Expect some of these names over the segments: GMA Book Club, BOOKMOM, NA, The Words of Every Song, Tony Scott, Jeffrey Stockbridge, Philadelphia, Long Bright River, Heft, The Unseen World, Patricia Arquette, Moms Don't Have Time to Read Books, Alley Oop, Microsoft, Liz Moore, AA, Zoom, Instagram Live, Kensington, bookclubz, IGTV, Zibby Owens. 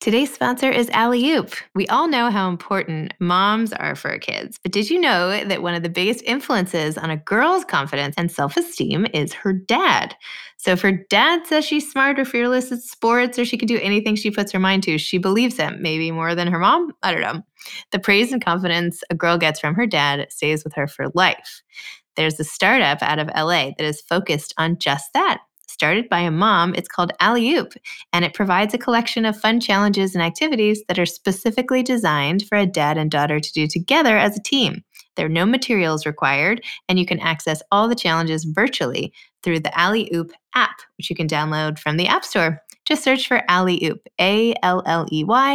Today's sponsor is Alley Oop. We all know how important moms are for our kids, but did you know that one of the biggest influences on a girl's confidence and self-esteem is her dad? So if her dad says she's smart or fearless at sports or she can do anything she puts her mind to, she believes him, maybe more than her mom. I don't know. The praise and confidence a girl gets from her dad stays with her for life. There's a startup out of LA that is focused on just that. Started by a mom, it's called Alley Oop, and it provides a collection of fun challenges and activities that are specifically designed for a dad and daughter to do together as a team. There are no materials required, and you can access all the challenges virtually through the Alley Oop app, which you can download from the App Store. Just search for Alley Oop, ALLEY-OOP.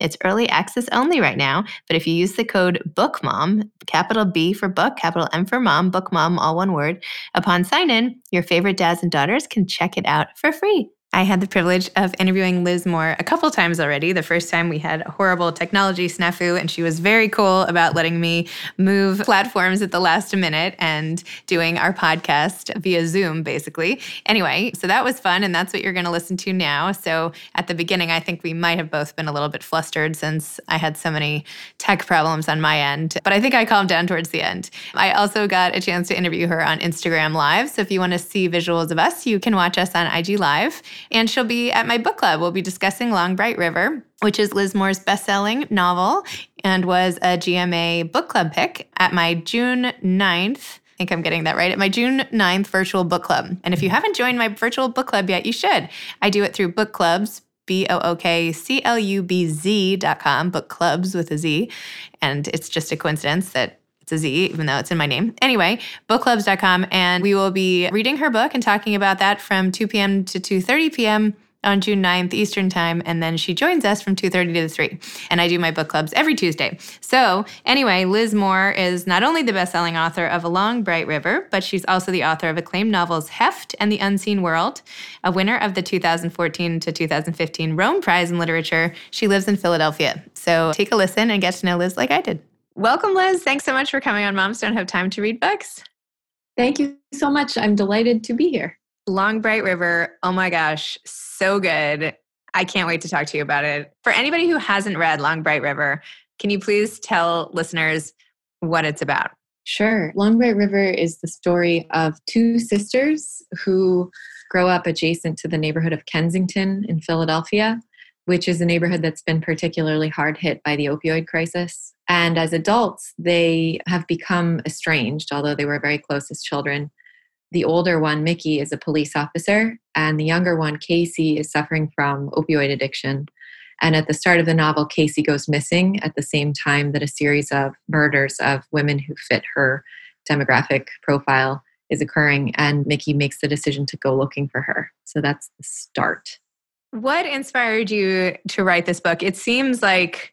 It's early access only right now, but if you use the code BOOKMOM, capital B for book, capital M for mom, BOOKMOM, all one word, upon sign-in, your favorite dads and daughters can check it out for free. I had the privilege of interviewing Liz Moore a couple times already. The first time we had a horrible technology snafu, and she was very cool about letting me move platforms at the last minute and doing our podcast via Zoom, basically. Anyway, so that was fun, and that's what you're going to listen to now. So at the beginning, I think we might have both been a little bit flustered since I had so many tech problems on my end, but I think I calmed down towards the end. I also got a chance to interview her on Instagram Live, so if you want to see visuals of us, you can watch us on IG Live. And she'll be at my book club. We'll be discussing Long Bright River, which is Liz Moore's best-selling novel and was a GMA Book Club pick at my June 9th. I think I'm getting that right. At my June 9th virtual book club. And if you haven't joined my virtual book club yet, you should. I do it through bookclubz.com. bookclubz.com, book clubs with a Z. And it's just a coincidence that it's a Z, even though it's in my name. Anyway, bookclubz.com, and we will be reading her book and talking about that from 2 p.m. to 2:30 p.m. on June 9th Eastern time, and then she joins us from 2:30 to 3. And I do my book clubs every Tuesday. So anyway, Liz Moore is not only the best-selling author of A Long Bright River, but she's also the author of acclaimed novels Heft and The Unseen World, a winner of the 2014 to 2015 Rome Prize in Literature. She lives in Philadelphia. So take a listen and get to know Liz like I did. Welcome, Liz. Thanks so much for coming on Moms Don't Have Time to Read Books. Thank you so much. I'm delighted to be here. Long Bright River. Oh my gosh, so good. I can't wait to talk to you about it. For anybody who hasn't read Long Bright River, can you please tell listeners what it's about? Sure. Long Bright River is the story of two sisters who grow up adjacent to the neighborhood of Kensington in Philadelphia, which is a neighborhood that's been particularly hard hit by the opioid crisis. And as adults, they have become estranged, although they were very close as children. The older one, Mickey, is a police officer, and the younger one, Casey, is suffering from opioid addiction. And at the start of the novel, Casey goes missing at the same time that a series of murders of women who fit her demographic profile is occurring, and Mickey makes the decision to go looking for her. So that's the start. What inspired you to write this book? It seems like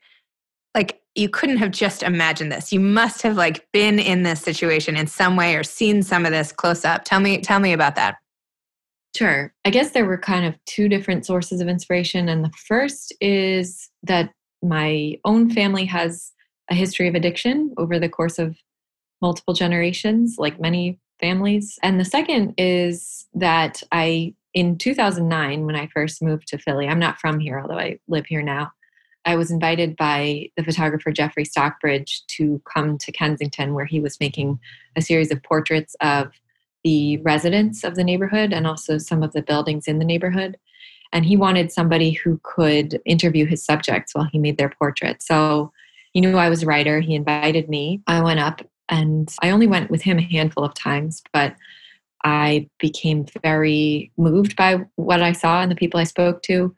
you couldn't have just imagined this. You must have been in this situation in some way or seen some of this close up. Tell me about that. Sure. I guess there were kind of two different sources of inspiration. And the first is that my own family has a history of addiction over the course of multiple generations, like many families. And the second is that in 2009, when I first moved to Philly, I'm not from here, although I live here now, I was invited by the photographer Jeffrey Stockbridge to come to Kensington, where he was making a series of portraits of the residents of the neighborhood and also some of the buildings in the neighborhood. And he wanted somebody who could interview his subjects while he made their portraits. So he knew I was a writer. He invited me. I went up, and I only went with him a handful of times, but I became very moved by what I saw and the people I spoke to,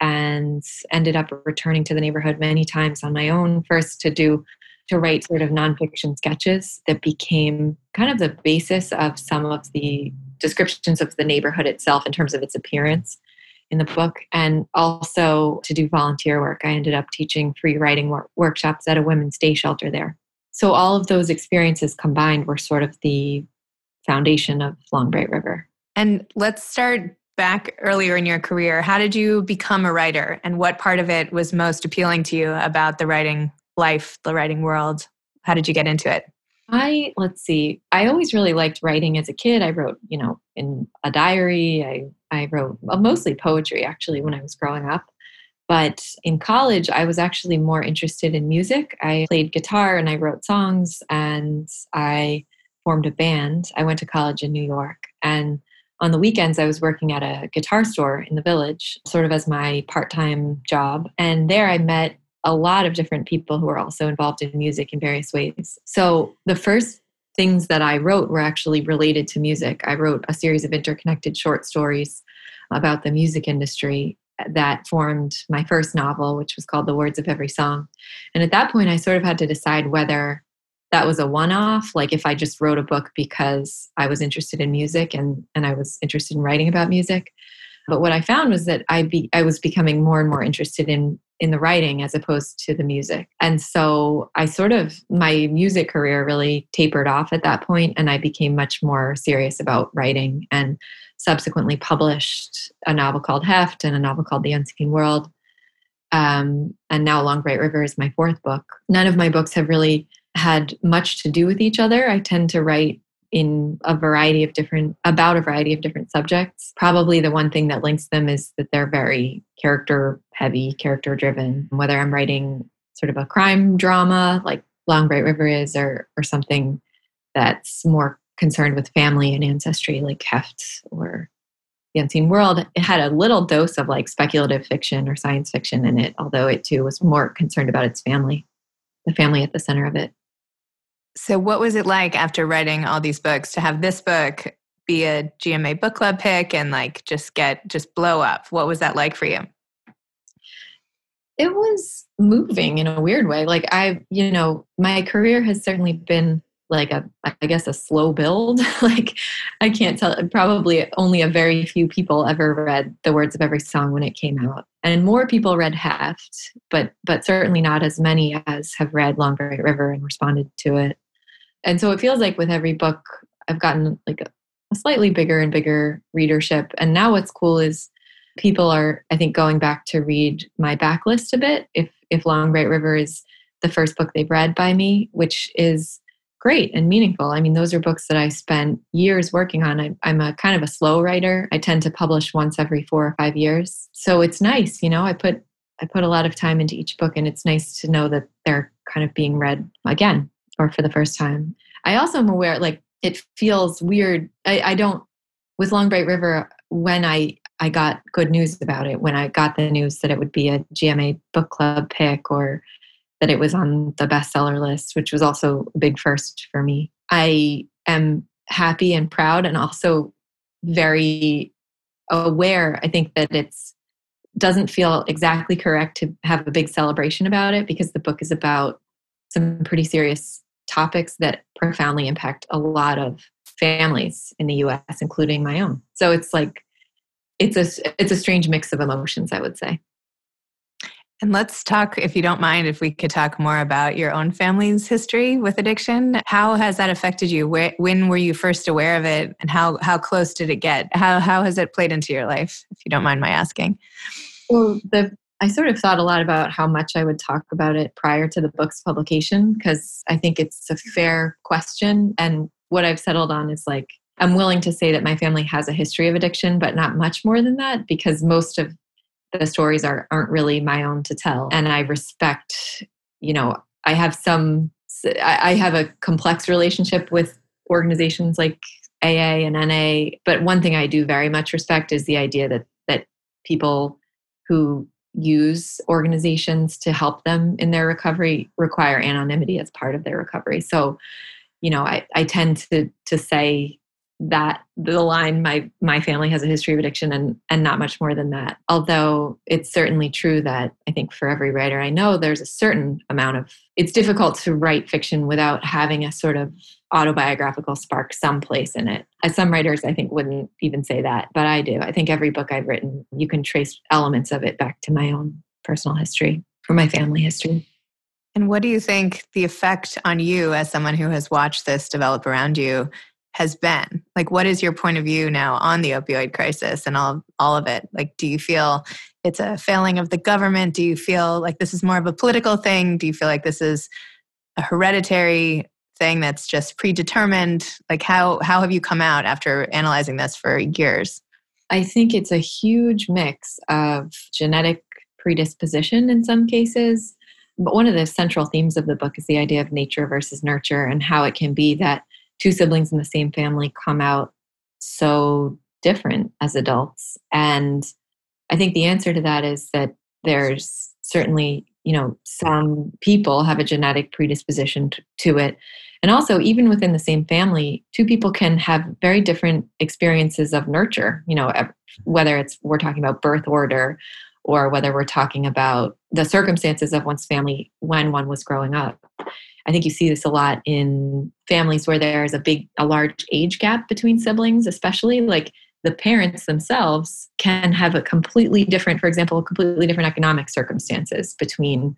and ended up returning to the neighborhood many times on my own, first to write sort of nonfiction sketches that became kind of the basis of some of the descriptions of the neighborhood itself in terms of its appearance in the book, and also to do volunteer work. I ended up teaching free writing workshops at a women's day shelter there. So all of those experiences combined were sort of the foundation of Long Bright River. And let's start back earlier in your career, how did you become a writer, and what part of it was most appealing to you about the writing life, the writing world? How did you get into it? I always really liked writing as a kid. I wrote, in a diary. I wrote mostly poetry, actually, when I was growing up. But in college, I was actually more interested in music. I played guitar and I wrote songs and I formed a band. I went to college in New York. And on the weekends, I was working at a guitar store in the Village, sort of as my part-time job. And there I met a lot of different people who were also involved in music in various ways. So the first things that I wrote were actually related to music. I wrote a series of interconnected short stories about the music industry that formed my first novel, which was called The Words of Every Song. And at that point, I sort of had to decide whether that was a one-off, like if I just wrote a book because I was interested in music and I was interested in writing about music. But what I found was that I was becoming more and more interested in the writing as opposed to the music. And so my music career really tapered off at that point, and I became much more serious about writing and subsequently published a novel called Heft and a novel called The Unseen World. And now Long Bright River is my fourth book. None of my books have really had much to do with each other. I tend to write about a variety of different subjects. Probably the one thing that links them is that they're very character heavy, character driven, whether I'm writing sort of a crime drama like Long Bright River is, or something that's more concerned with family and ancestry like Heft or The Unseen World. It had a little dose of like speculative fiction or science fiction in it, although it too was more concerned about its family, the family at the center of it. So what was it like after writing all these books to have this book be a GMA Book Club pick and just blow up? What was that like for you? It was moving in a weird way. My career has certainly been a slow build. I can't tell, probably only a very few people ever read The Words of Every Song when it came out. And more people read Heft, but certainly not as many as have read Long Bright River and responded to it. And so it feels like with every book, I've gotten a slightly bigger and bigger readership. And now what's cool is people are, I think, going back to read my backlist a bit. If Long Bright River is the first book they've read by me, which is great and meaningful. I mean, those are books that I spent years working on. I'm a kind of a slow writer. I tend to publish once every 4 or 5 years. So it's nice, I put a lot of time into each book, and it's nice to know that they're kind of being read again or for the first time. I also am aware, it feels weird. With Long Bright River, when I got good news about it, when I got the news that it would be a GMA Book Club pick or that it was on the bestseller list, which was also a big first for me. I am happy and proud and also very aware. I think that it doesn't feel exactly correct to have a big celebration about it because the book is about some pretty serious topics that profoundly impact a lot of families in the U.S., including my own. So it's a strange mix of emotions, I would say. And let's talk, if you don't mind, if we could talk more about your own family's history with addiction. How has that affected you? When were you first aware of it? And how close did it get? How has it played into your life, if you don't mind my asking? Well, I sort of thought a lot about how much I would talk about it prior to the book's publication, because I think it's a fair question. And what I've settled on is I'm willing to say that my family has a history of addiction, but not much more than that, because most of the stories aren't really my own to tell. And I respect, I have a complex relationship with organizations like AA and NA. But one thing I do very much respect is the idea that people who use organizations to help them in their recovery require anonymity as part of their recovery. So, I tend to say that the line, my family has a history of addiction and not much more than that. Although it's certainly true that I think for every writer I know, there's a certain amount of, it's difficult to write fiction without having a sort of autobiographical spark someplace in it. As some writers, I think, wouldn't even say that, but I do. I think every book I've written, you can trace elements of it back to my own personal history or my family history. And what do you think the effect on you as someone who has watched this develop around you has been? Like, what is your point of view now on the opioid crisis and all of it? Like, do you feel it's a failing of the government? Do you feel like this is more of a political thing? Do you feel like this is a hereditary thing that's just predetermined? Like, how have you come out after analyzing this for years? I think it's a huge mix of genetic predisposition in some cases. But one of the central themes of the book is the idea of nature versus nurture, and how it can be that two siblings in the same family come out so different as adults. And I think the answer to that is that there's certainly, you know, some people have a genetic predisposition to it. And also, even within the same family, two people can have very different experiences of nurture, you know, whether it's we're talking about birth order or whether we're talking about the circumstances of one's family when one was growing up. I think you see this a lot in families where there's a large age gap between siblings, especially like the parents themselves can have a completely different, for example, completely different economic circumstances between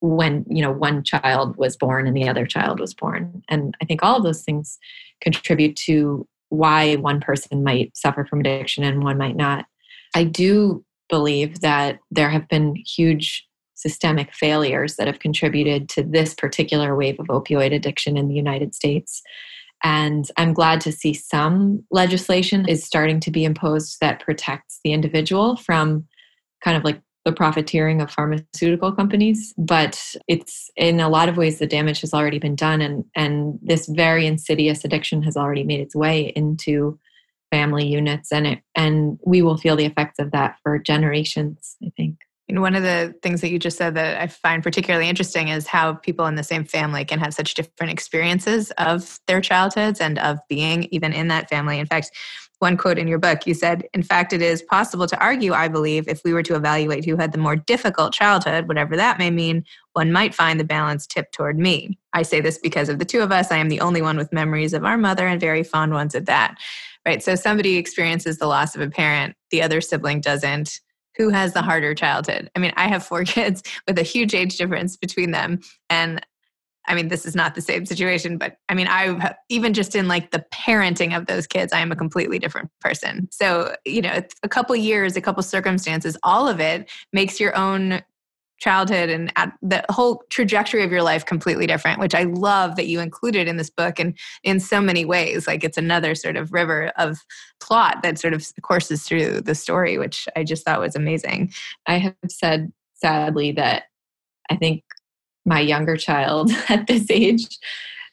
when, you know, one child was born and the other child was born. And I think all of those things contribute to why one person might suffer from addiction and one might not. I do believe that there have been huge systemic failures that have contributed to this particular wave of opioid addiction in the United States. And I'm glad to see some legislation is starting to be imposed that protects the individual from kind of like the profiteering of pharmaceutical companies. But it's in a lot of ways, the damage has already been done. And this very insidious addiction has already made its way into family units, and we will feel the effects of that for generations, I think. And one of the things that you just said that I find particularly interesting is how people in the same family can have such different experiences of their childhoods and of being even in that family. In fact, one quote in your book, you said, "In fact, it is possible to argue, I believe, if we were to evaluate who had the more difficult childhood, whatever that may mean, one might find the balance tipped toward me. I say this because of the two of us, I am the only one with memories of our mother and very fond ones at that." Right? So somebody experiences the loss of a parent, the other sibling doesn't. Who has the harder childhood? I mean, I have four kids with a huge age difference between them. And I mean, this is not the same situation, but I mean, I even just in like the parenting of those kids, I am a completely different person. So, you know, a couple years, a couple circumstances, all of it makes your own childhood and the whole trajectory of your life completely different, which I love that you included in this book and in so many ways. Like, it's another sort of river of plot that sort of courses through the story, which I just thought was amazing. I have said, sadly, that I think my younger child at this age,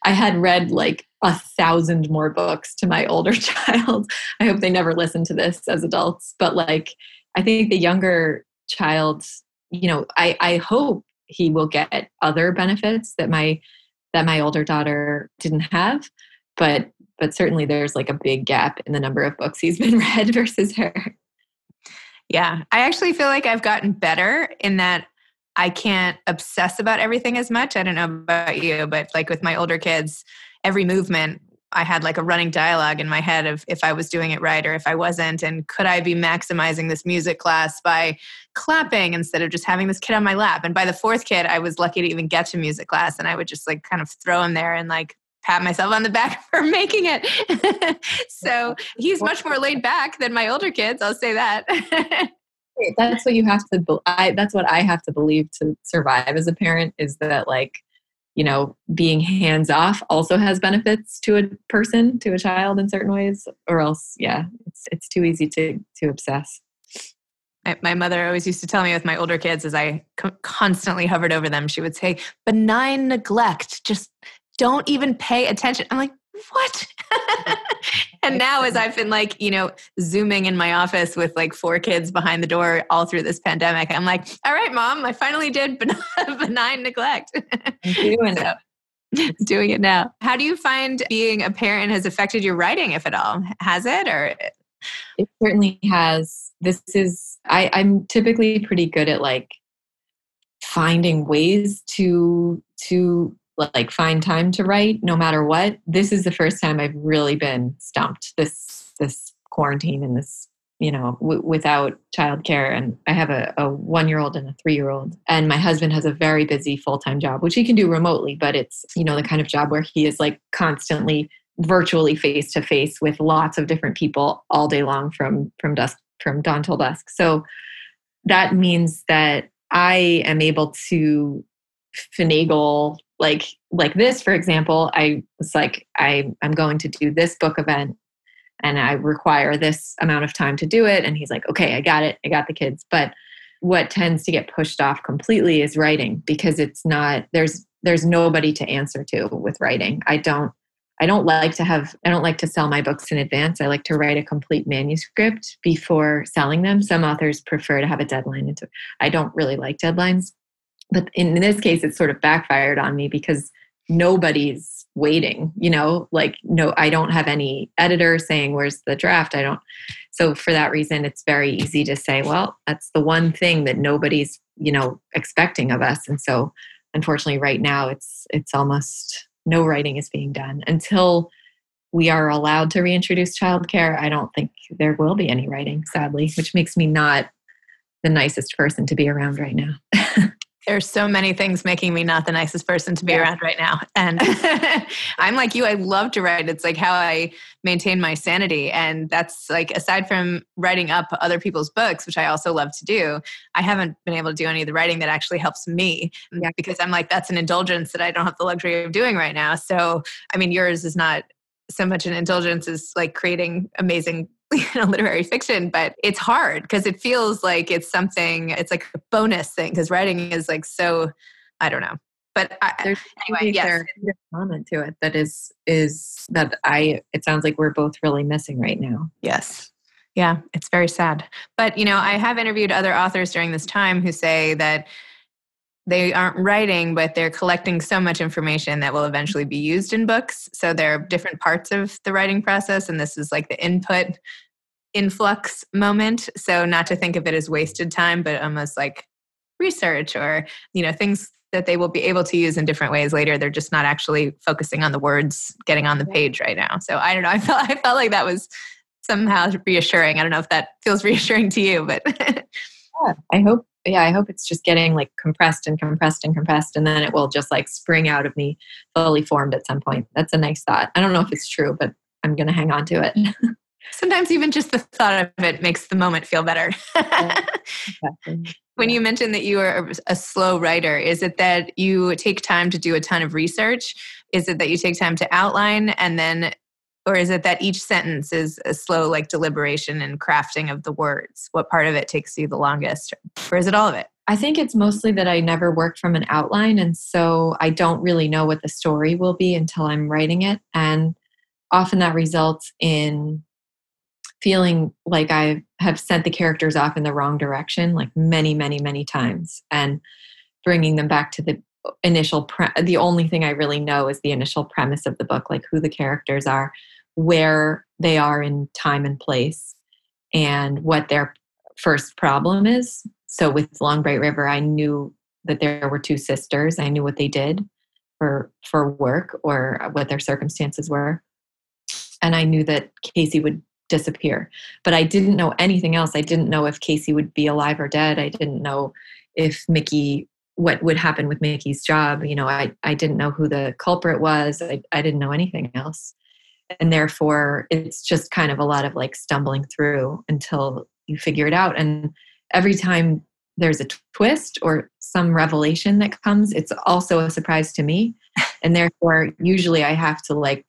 I had read like 1,000 more books to my older child. I hope they never listen to this as adults, but like, I think the younger child, you know, I hope he will get other benefits that my older daughter didn't have, but certainly there's like a big gap in the number of books he's been read versus her. Yeah, I actually feel like I've gotten better in that I can't obsess about everything as much. I don't know about you, but like with my older kids, every movement I had like a running dialogue in my head of if I was doing it right or if I wasn't, and could I be maximizing this music class by clapping instead of just having this kid on my lap. And by the fourth kid, I was lucky to even get to music class, and I would just like kind of throw him there and like pat myself on the back for making it. So he's much more laid back than my older kids, I'll say that. That's what you have to, that's what I have to believe to survive as a parent, is that like, you know, being hands-off also has benefits to a person, to a child in certain ways, or else, yeah, it's too easy to obsess. My mother always used to tell me with my older kids, as I constantly hovered over them, she would say, benign neglect, just don't even pay attention. I'm like, what? And now as I've been like, you know, Zooming in my office with like four kids behind the door all through this pandemic, I'm like, all right, Mom, I finally did benign neglect. I'm doing it. Doing it now. How do you find being a parent has affected your writing, if at all? Has it? Or it certainly has. This is, I'm typically pretty good at like finding ways to like find time to write no matter what. This is the first time I've really been stumped this quarantine and this, you know, without childcare. And I have a 1-year-old and a 3-year-old, and my husband has a very busy full-time job, which he can do remotely, but it's, you know, the kind of job where he is like constantly virtually face to face with lots of different people all day long from dawn till dusk. So that means that I am able to finagle, like this, for example, I was like, I'm going to do this book event and I require this amount of time to do it. And he's like, okay, I got it. I got the kids. But what tends to get pushed off completely is writing, because it's not, there's nobody to answer to with writing. I don't like to sell my books in advance. I like to write a complete manuscript before selling them. Some authors prefer to have a deadline. I don't really like deadlines. But in this case, it sort of backfired on me because nobody's waiting, I don't have any editor saying, where's the draft? So for that reason, it's very easy to say, well, that's the one thing that nobody's, expecting of us. And so unfortunately right now it's almost no writing is being done until we are allowed to reintroduce childcare. I don't think there will be any writing, sadly, which makes me not the nicest person to be around right now. There's so many things making me not the nicest person to be around right now. And I'm like you, I love to write. It's like how I maintain my sanity. And that's like, aside from writing up other people's books, which I also love to do, I haven't been able to do any of the writing that actually helps me because I'm like, that's an indulgence that I don't have the luxury of doing right now. So, I mean, yours is not so much an indulgence as like creating amazing literary fiction, but it's hard because it feels like it's something, it's like a bonus thing because writing is like so, I don't know. But there's a comment to it that is that it sounds like we're both really missing right now. Yes. Yeah. It's very sad. But, I have interviewed other authors during this time who say that they aren't writing, but they're collecting so much information that will eventually be used in books. So there are different parts of the writing process, and this is like the input influx moment. So not to think of it as wasted time, but almost like research or, things that they will be able to use in different ways later. They're just not actually focusing on the words getting on the page right now. So I don't know. I felt like that was somehow reassuring. I don't know if that feels reassuring to you, but I hope it's just getting like compressed, and then it will just like spring out of me fully formed at some point. That's a nice thought. I don't know if it's true, but I'm going to hang on to it. Sometimes even just the thought of it makes the moment feel better. Exactly. When you mentioned that you are a slow writer, is it that you take time to do a ton of research? Is it that you take time to outline or is it that each sentence is a slow like deliberation and crafting of the words? What part of it takes you the longest? Or is it all of it? I think it's mostly that I never work from an outline. And so I don't really know what the story will be until I'm writing it. And often that results in feeling like I have sent the characters off in the wrong direction, like many, many, many times. And bringing them back to the initial, the only thing I really know is the initial premise of the book, like who the characters are, where they are in time and place, and what their first problem is. So with Long Bright River, I knew that there were two sisters. I knew what they did for work or what their circumstances were. And I knew that Casey would disappear. But I didn't know anything else. I didn't know if Casey would be alive or dead. I didn't know if what would happen with Mickey's job. I didn't know who the culprit was. I didn't know anything else. And therefore, it's just kind of a lot of like stumbling through until you figure it out. And every time there's a twist or some revelation that comes, it's also a surprise to me. And therefore, usually I have to like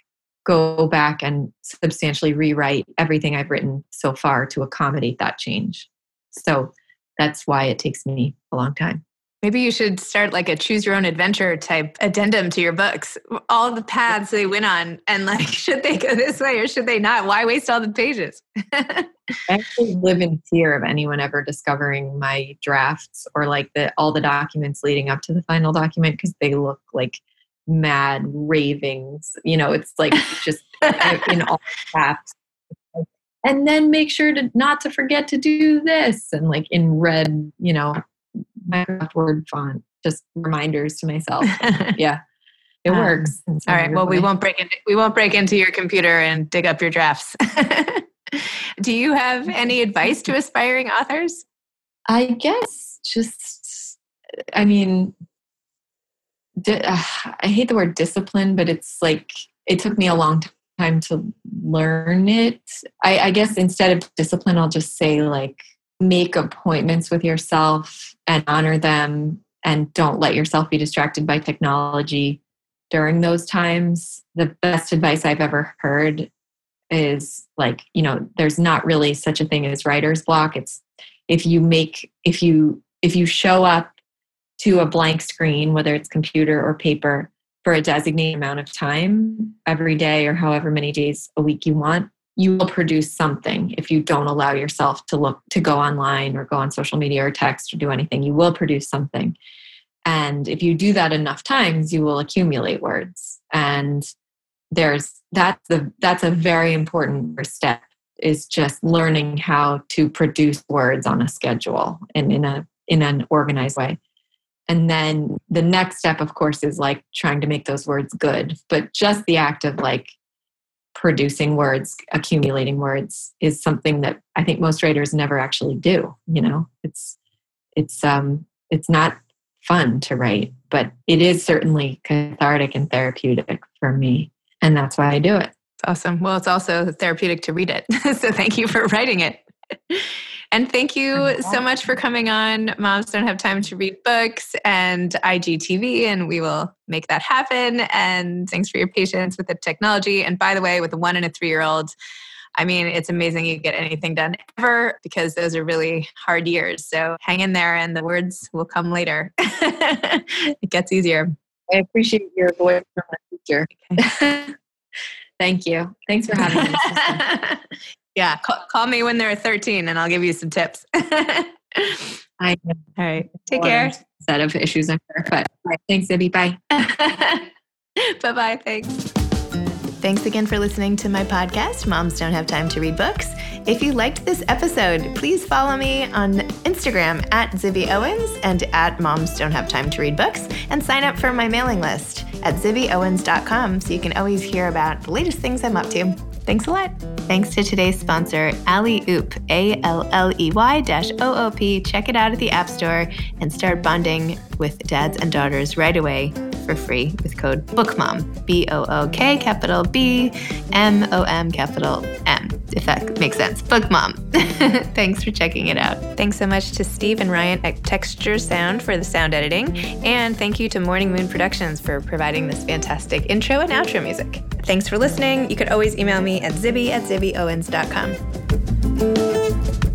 go back and substantially rewrite everything I've written so far to accommodate that change. So that's why it takes me a long time. Maybe you should start like a choose your own adventure type addendum to your books. All the paths they went on, and like, should they go this way or should they not? Why waste all the pages? I actually live in fear of anyone ever discovering my drafts or like all the documents leading up to the final document, because they look like mad ravings. It's like just in all caps. And then make sure not to forget to do this, and like in red, Microsoft Word font, just reminders to myself. Yeah, it works. All right. Well, we won't break into your computer and dig up your drafts. Do you have any advice to aspiring authors? I guess I hate the word discipline, but it's like, it took me a long time to learn it. I guess instead of discipline, I'll just say, like, make appointments with yourself and honor them, and don't let yourself be distracted by technology during those times. The best advice I've ever heard is, like, you know, there's not really such a thing as writer's block. It's if you show up to a blank screen, whether it's computer or paper, for a designated amount of time every day or however many days a week you want, you will produce something. If you don't allow yourself to go online or go on social media or text or do anything, you will produce something. And if you do that enough times, you will accumulate words. And that's a very important first step, is just learning how to produce words on a schedule and in an organized way. And then the next step, of course, is, like, trying to make those words good. But just the act of, like, producing words, accumulating words, is something that I think most writers never actually do. You know, it's not fun to write, but it is certainly cathartic and therapeutic for me, and that's why I do it. Awesome. Well, it's also therapeutic to read it. So thank you for writing it. And thank you so much for coming on Moms Don't Have Time to Read Books and IGTV, and we will make that happen. And thanks for your patience with the technology. And by the way, with a 1 and a 3-year-old, I mean, it's amazing you get anything done ever, because those are really hard years. So hang in there, and the words will come later. It gets easier. I appreciate your voice from my teacher. Okay. Thank you. Thanks for having me. Yeah, call me when they're 13 and I'll give you some tips. All right. Take care. Set of issues I'm sure. But thanks, Zibby. Bye. Bye-bye. Thanks. Thanks again for listening to my podcast, Moms Don't Have Time to Read Books. If you liked this episode, please follow me on Instagram @ZibbyOwens and @MomsDon'tHaveTimeToReadBooks, and sign up for my mailing list at zibbyowens.com so you can always hear about the latest things I'm up to. Thanks a lot. Thanks to today's sponsor, Alley Oop, ALLEY-OOP. Check it out at the App Store and start bonding with dads and daughters right away for free with code BOOKMOM, BOOK BMOM. If that makes sense. Book Mom. Thanks for checking it out. Thanks so much to Steve and Ryan at Texture Sound for the sound editing. And thank you to Morning Moon Productions for providing this fantastic intro and outro music. Thanks for listening. You could always email me at zibby@zibbyowens.com.